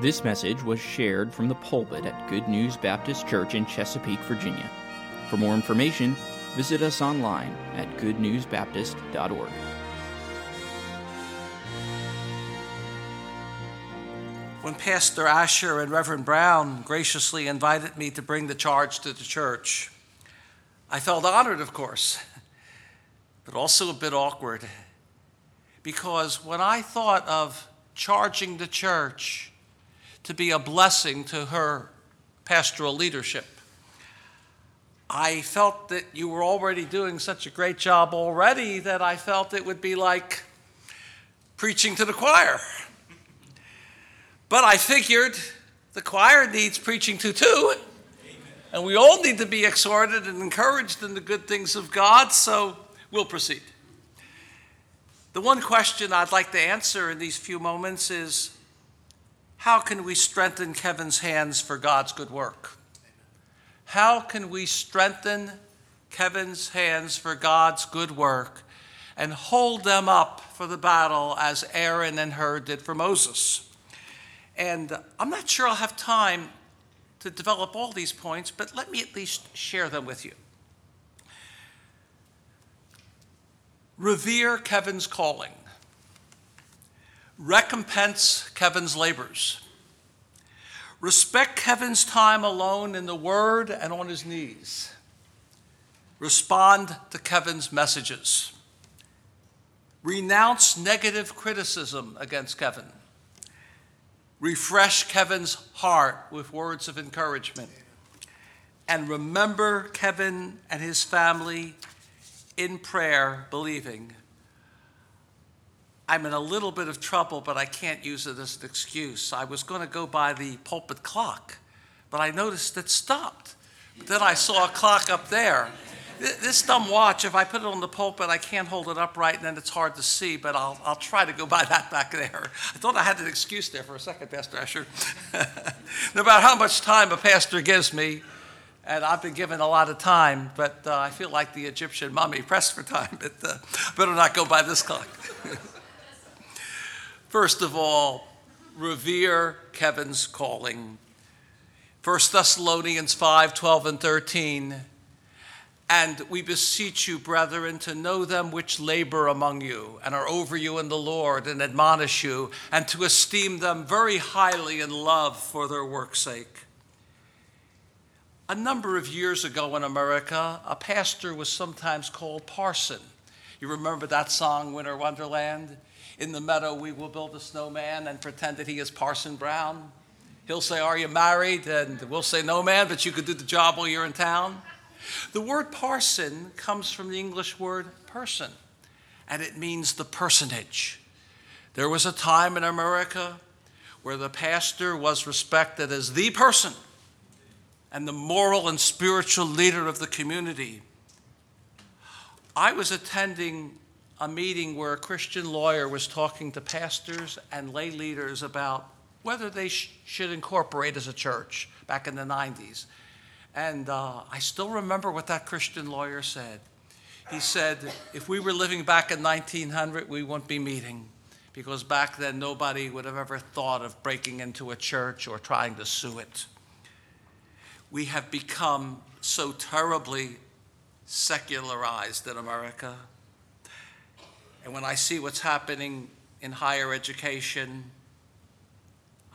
This message was shared from the pulpit at Good News Baptist Church in Chesapeake, Virginia. For more information, visit us online at goodnewsbaptist.org. When Pastor Asher and Reverend Brown graciously invited me to bring the charge to the church, I felt honored, of course, but also a bit awkward, because when I thought of charging the church to be a blessing to her pastoral leadership, I felt that you were already doing such a great job already that I felt it would be like preaching to the choir. But I figured the choir needs preaching to too. Amen. And we all need to be exhorted and encouraged in the good things of God, so we'll proceed. The one question I'd like to answer in these few moments is, how can we strengthen Kevin's hands for God's good work? How can we strengthen Kevin's hands for God's good work and hold them up for the battle as Aaron and Hur did for Moses? And I'm not sure I'll have time to develop all these points, but let me at least share them with you. Revere Kevin's calling. Recompense Kevin's labors. Respect Kevin's time alone in the Word and on his knees. Respond to Kevin's messages. Renounce negative criticism against Kevin. Refresh Kevin's heart with words of encouragement. And remember Kevin and his family in prayer, believing, I'm in a little bit of trouble, but I can't use it as an excuse. I was going to go by the pulpit clock, but I noticed it stopped. But then I saw a clock up there. This dumb watch, if I put it on the pulpit, I can't hold it upright, and then it's hard to see, but I'll try to go by that back there. I thought I had an excuse there for a second, Pastor Asher. No matter how much time a pastor gives me, and I've been given a lot of time, but I feel like the Egyptian mummy pressed for time, but better not go by this clock. First of all, revere Kevin's calling. First Thessalonians 5, 12, and 13. And we beseech you, brethren, to know them which labor among you and are over you in the Lord and admonish you, and to esteem them very highly in love for their work's sake. A number of years ago in America, a pastor was sometimes called parson. You remember that song, Winter Wonderland? In the meadow we will build a snowman and pretend that he is Parson Brown. He'll say, are you married? And we'll say, no, man, but you could do the job while you're in town. The word parson comes from the English word person, and it means the personage. There was a time in America where the pastor was respected as the person and the moral and spiritual leader of the community. I was attending a meeting where a Christian lawyer was talking to pastors and lay leaders about whether they should incorporate as a church back in the 90s. And I still remember what that Christian lawyer said. He said, if we were living back in 1900, we wouldn't be meeting, because back then nobody would have ever thought of breaking into a church or trying to sue it. We have become so terribly secularized in America. And when I see what's happening in higher education,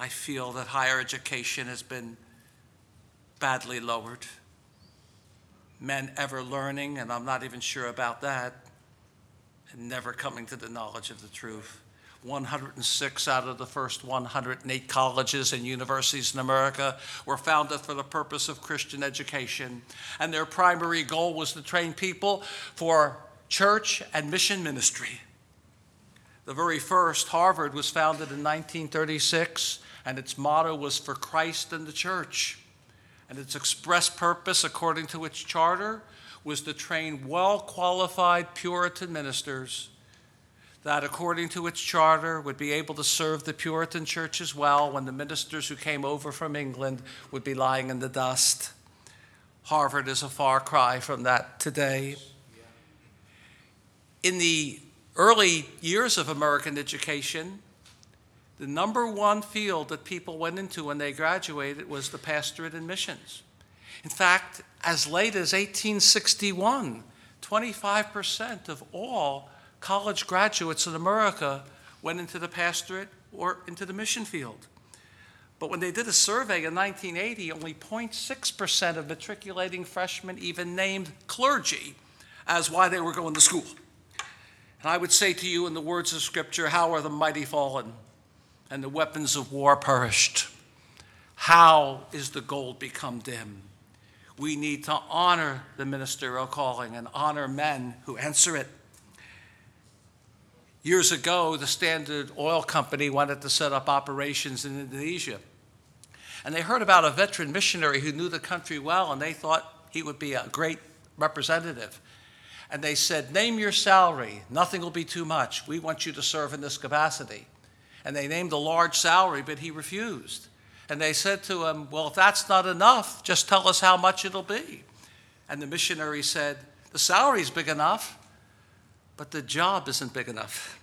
I feel that higher education has been badly lowered. Men ever learning, and I'm not even sure about that, and never coming to the knowledge of the truth. 106 out of the first 108 colleges and universities in America were founded for the purpose of Christian education, and their primary goal was to train people for church and mission ministry. The very first, Harvard, was founded in 1936, and its motto was for Christ and the church. And its express purpose, according to its charter, was to train well-qualified Puritan ministers that, according to its charter, would be able to serve the Puritan church as well when the ministers who came over from England would be lying in the dust. Harvard is a far cry from that today. In the early years of American education, The number one field that people went into when they graduated was the pastorate and missions. In fact, as late as 1861, 25% of all college graduates in America went into the pastorate or into the mission field. But when they did a survey in 1980, only 0.6% of matriculating freshmen even named clergy as why they were going to school. And I would say to you, in the words of Scripture, how are the mighty fallen and the weapons of war perished? How is the gold become dim? We need to honor the ministerial calling and honor men who answer it. Years ago, the Standard Oil Company wanted to set up operations in Indonesia. And they heard about a veteran missionary who knew the country well, and they thought he would be a great representative. And they said, name your salary. Nothing will be too much. We want you to serve in this capacity. And they named a large salary, but he refused. And they said to him, well, if that's not enough, just tell us how much it'll be. And the missionary said, the salary's big enough, but the job isn't big enough.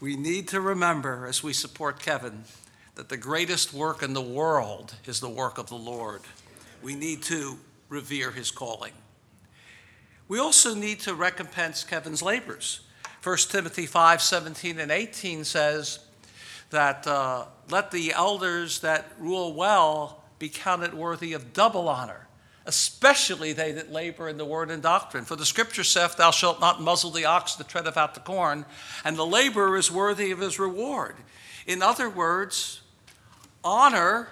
We need to remember, as we support Kevin, that the greatest work in the world is the work of the Lord. We need to revere his calling. We also need to recompense Kevin's labors. First Timothy 5:17 and 18 says that let the elders that rule well be counted worthy of double honor, especially they that labor in the word and doctrine. For the Scripture saith, thou shalt not muzzle the ox that treadeth out the corn, and the laborer is worthy of his reward. In other words, honor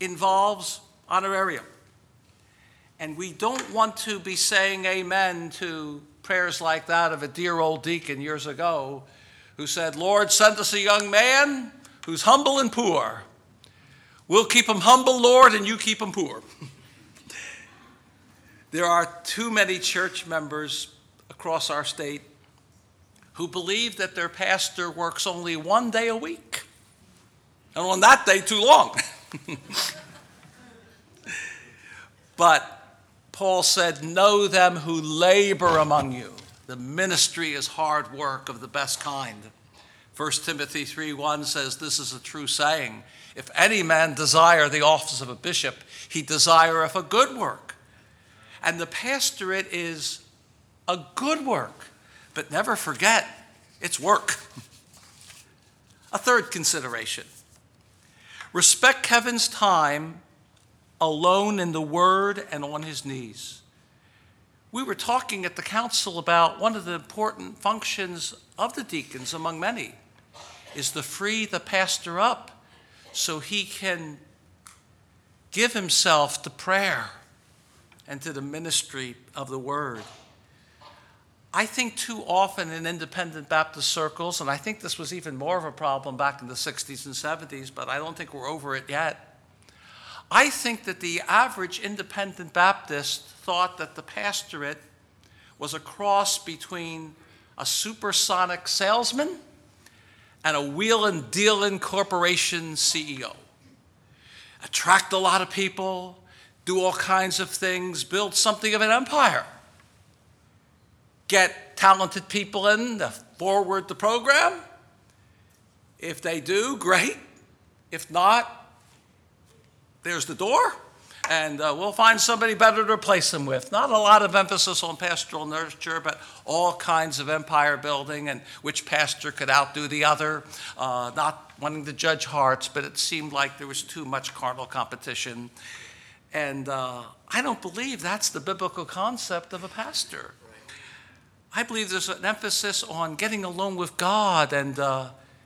involves honorarium. And we don't want to be saying amen to prayers like that of a dear old deacon years ago who said, Lord, send us a young man who's humble and poor. We'll keep him humble, Lord, and you keep him poor. There are too many church members across our state who believe that their pastor works only one day a week, and on that day, too long. But Paul said, know them who labor among you. The ministry is hard work of the best kind. First Timothy 3:1 says, this is a true saying. If any man desire the office of a bishop, he desireth a good work. And the pastorate is a good work, but never forget, it's work. A third consideration. Respect Kevin's time alone in the Word and on his knees. We were talking at the council about one of the important functions of the deacons, among many, is to free the pastor up so he can give himself to prayer and to the ministry of the Word. I think too often in independent Baptist circles, and I think this was even more of a problem back in the 60s and 70s, but I don't think we're over it yet. I think that the average independent Baptist thought that the pastorate was a cross between a supersonic salesman and a wheelin' dealin' corporation CEO. Attract a lot of people, do all kinds of things, build something of an empire. Get talented people in to forward the program. If they do, great. If not, there's the door, and we'll find somebody better to replace them with. Not a lot of emphasis on pastoral nurture, but all kinds of empire building and which pastor could outdo the other. Not wanting to judge hearts, but it seemed like there was too much carnal competition. And I don't believe that's the biblical concept of a pastor. I believe there's an emphasis on getting alone with God and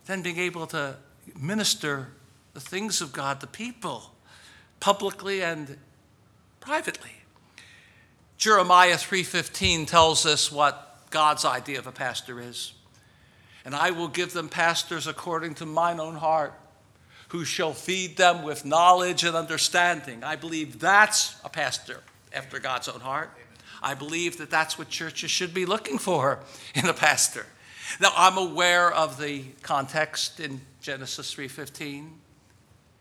then being able to minister the things of God to people, publicly and privately. Jeremiah 3:15 tells us what God's idea of a pastor is. And I will give them pastors according to mine own heart, who shall feed them with knowledge and understanding. I believe that's a pastor after God's own heart. Amen. I believe that that's what churches should be looking for in a pastor. Now, I'm aware of the context in Genesis 3:15.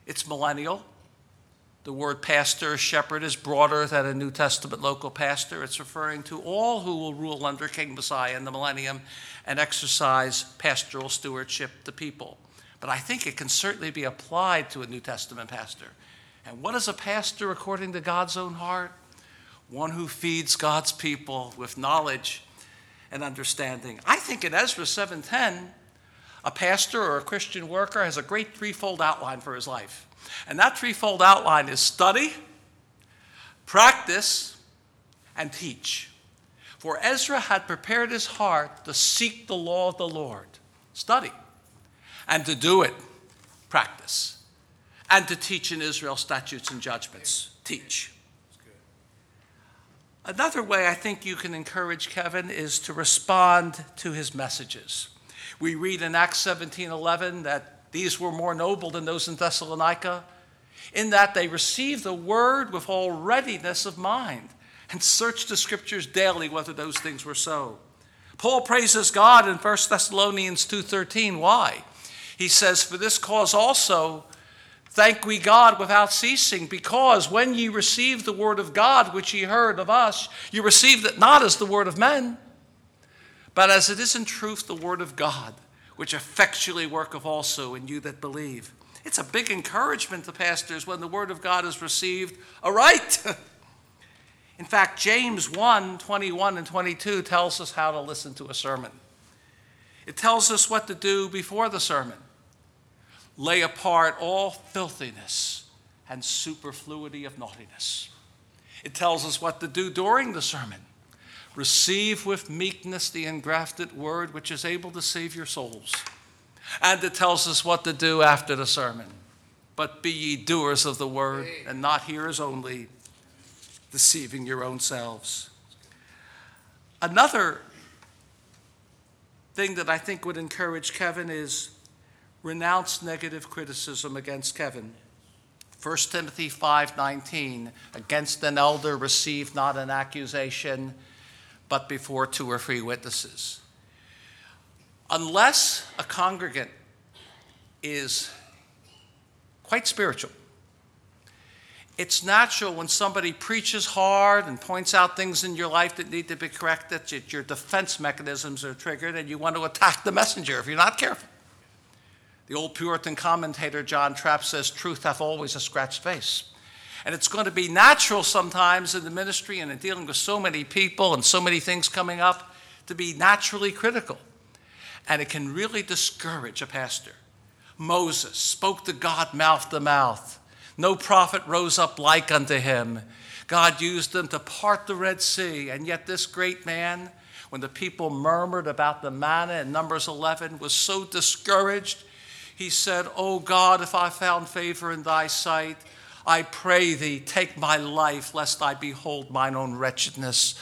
It's millennial. The word pastor or shepherd is broader than a New Testament local pastor. It's referring to all who will rule under King Messiah in the millennium and exercise pastoral stewardship to people. But I think it can certainly be applied to a New Testament pastor. And what is a pastor according to God's own heart? One who feeds God's people with knowledge and understanding. I think in Ezra 7:10, a pastor or a Christian worker has a great threefold outline for his life. And that threefold outline is study, practice, and teach. For Ezra had prepared his heart to seek the law of the Lord, study, and to do it, practice, and to teach in Israel statutes and judgments, teach. Another way I think you can encourage Kevin is to respond to his messages. We read in Acts 17:11 that these were more noble than those in Thessalonica, in that they received the word with all readiness of mind and searched the scriptures daily whether those things were so. Paul praises God in First Thessalonians 2:13. Why? He says, "For this cause also thank we God without ceasing, because when ye received the word of God, which ye heard of us, ye received it not as the word of men, but as it is in truth the word of God, which effectually worketh also in you that believe." It's a big encouragement to pastors when the word of God is received aright. In fact, James 1:21 and 22 tells us how to listen to a sermon. It tells us what to do before the sermon. Lay apart all filthiness and superfluity of naughtiness. It tells us what to do during the sermon. Receive with meekness the engrafted word, which is able to save your souls. And it tells us what to do after the sermon. But be ye doers of the word, and not hearers only, deceiving your own selves. Another thing that I think would encourage Kevin is renounce negative criticism against Kevin. 1 Timothy 5:19, "Against an elder receive not an accusation, but before two or three witnesses." Unless a congregant is quite spiritual, it's natural when somebody preaches hard and points out things in your life that need to be corrected, that your defense mechanisms are triggered and you want to attack the messenger if you're not careful. The old Puritan commentator John Trapp says, "Truth hath always a scratched face." And it's going to be natural sometimes in the ministry and in dealing with so many people and so many things coming up to be naturally critical. And it can really discourage a pastor. Moses spoke to God mouth to mouth. No prophet rose up like unto him. God used them to part the Red Sea. And yet this great man, when the people murmured about the manna in Numbers 11, was so discouraged, he said, "O God, if I found favor in thy sight, I pray thee, take my life, lest I behold mine own wretchedness."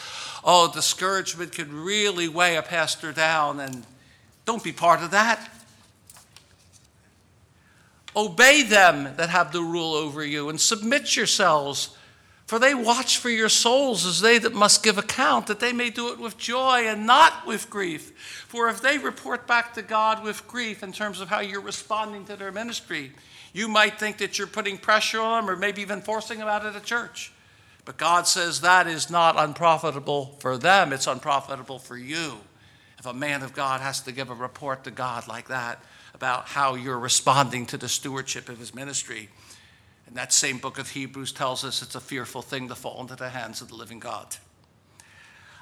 Oh, discouragement could really weigh a pastor down, and don't be part of that. "Obey them that have the rule over you, and submit yourselves, for they watch for your souls as they that must give account, that they may do it with joy and not with grief. For if they report back to God with grief in terms of how you're responding to their ministry, you might think that you're putting pressure on them or maybe even forcing them out of the church. But God says that is not unprofitable for them. It's unprofitable for you if a man of God has to give a report to God like that about how you're responding to the stewardship of his ministry. And that same book of Hebrews tells us it's a fearful thing to fall into the hands of the living God.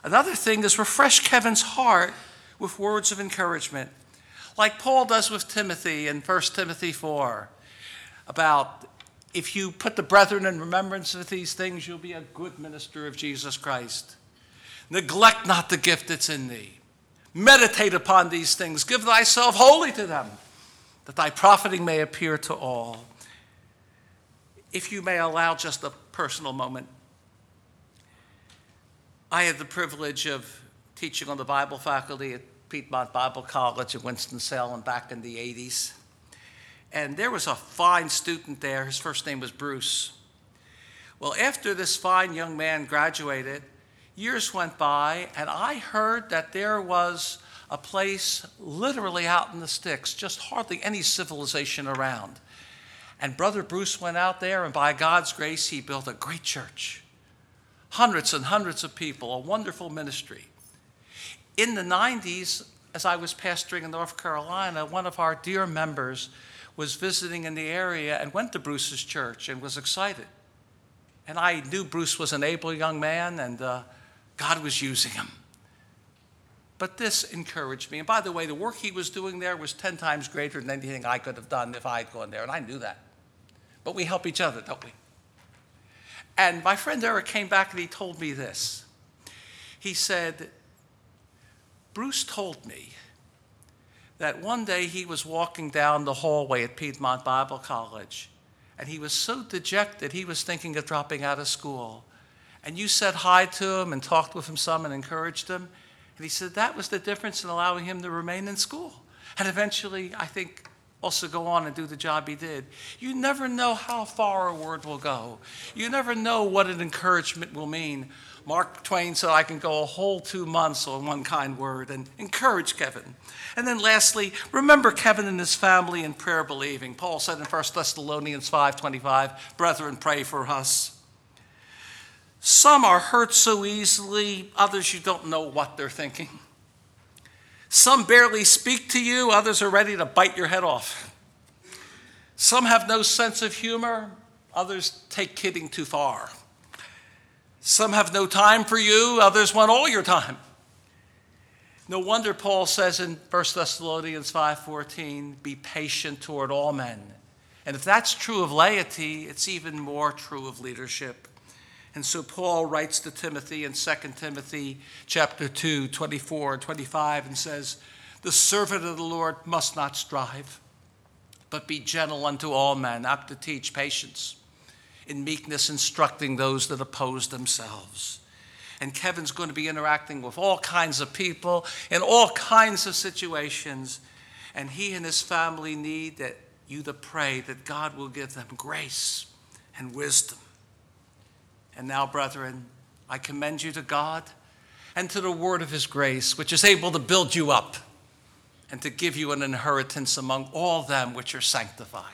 Another thing is refresh Kevin's heart with words of encouragement, like Paul does with Timothy in 1 Timothy 4, about if you put the brethren in remembrance of these things, you'll be a good minister of Jesus Christ. Neglect not the gift that's in thee. Meditate upon these things. Give thyself wholly to them, that thy profiting may appear to all. If you may allow just a personal moment, I had the privilege of teaching on the Bible faculty at Piedmont Bible College in Winston-Salem back in the 80s. And there was a fine student there. His first name was Bruce. Well, after this fine young man graduated, years went by, and I heard that there was a place literally out in the sticks, just hardly any civilization around. And Brother Bruce went out there, and by God's grace, he built a great church. Hundreds and hundreds of people, a wonderful ministry. In the 90s, as I was pastoring in North Carolina, one of our dear members was visiting in the area and went to Bruce's church and was excited. And I knew Bruce was an able young man, and God was using him. But this encouraged me. And by the way, the work he was doing there was 10 times greater than anything I could have done if I had gone there, and I knew that. But we help each other, don't we? And my friend Eric came back and he told me this. He said, Bruce told me that one day he was walking down the hallway at Piedmont Bible College, and he was so dejected he was thinking of dropping out of school. And you said hi to him and talked with him some and encouraged him. And he said that was the difference in allowing him to remain in school. And eventually, I think, also go on and do the job he did. You never know how far a word will go. You never know what an encouragement will mean. Mark Twain said, I can go a whole 2 months on one kind word, and encourage Kevin. And then lastly, remember Kevin and his family in prayer believing. Paul said in First Thessalonians 5:25, brethren, pray for us. Some are hurt so easily, others you don't know what they're thinking. Some barely speak to you, others are ready to bite your head off. Some have no sense of humor, others take kidding too far. Some have no time for you, others want all your time. No wonder Paul says in 1 Thessalonians 5:14, be patient toward all men. And if that's true of laity, it's even more true of leadership. And so Paul writes to Timothy in 2 Timothy chapter 2, 24 and 25, and says, the servant of the Lord must not strive, but be gentle unto all men, apt to teach, patience, in meekness instructing those that oppose themselves. And Kevin's going to be interacting with all kinds of people in all kinds of situations. And he and his family need that you to pray that God will give them grace and wisdom. And now, brethren, I commend you to God and to the word of his grace, which is able to build you up and to give you an inheritance among all them which are sanctified.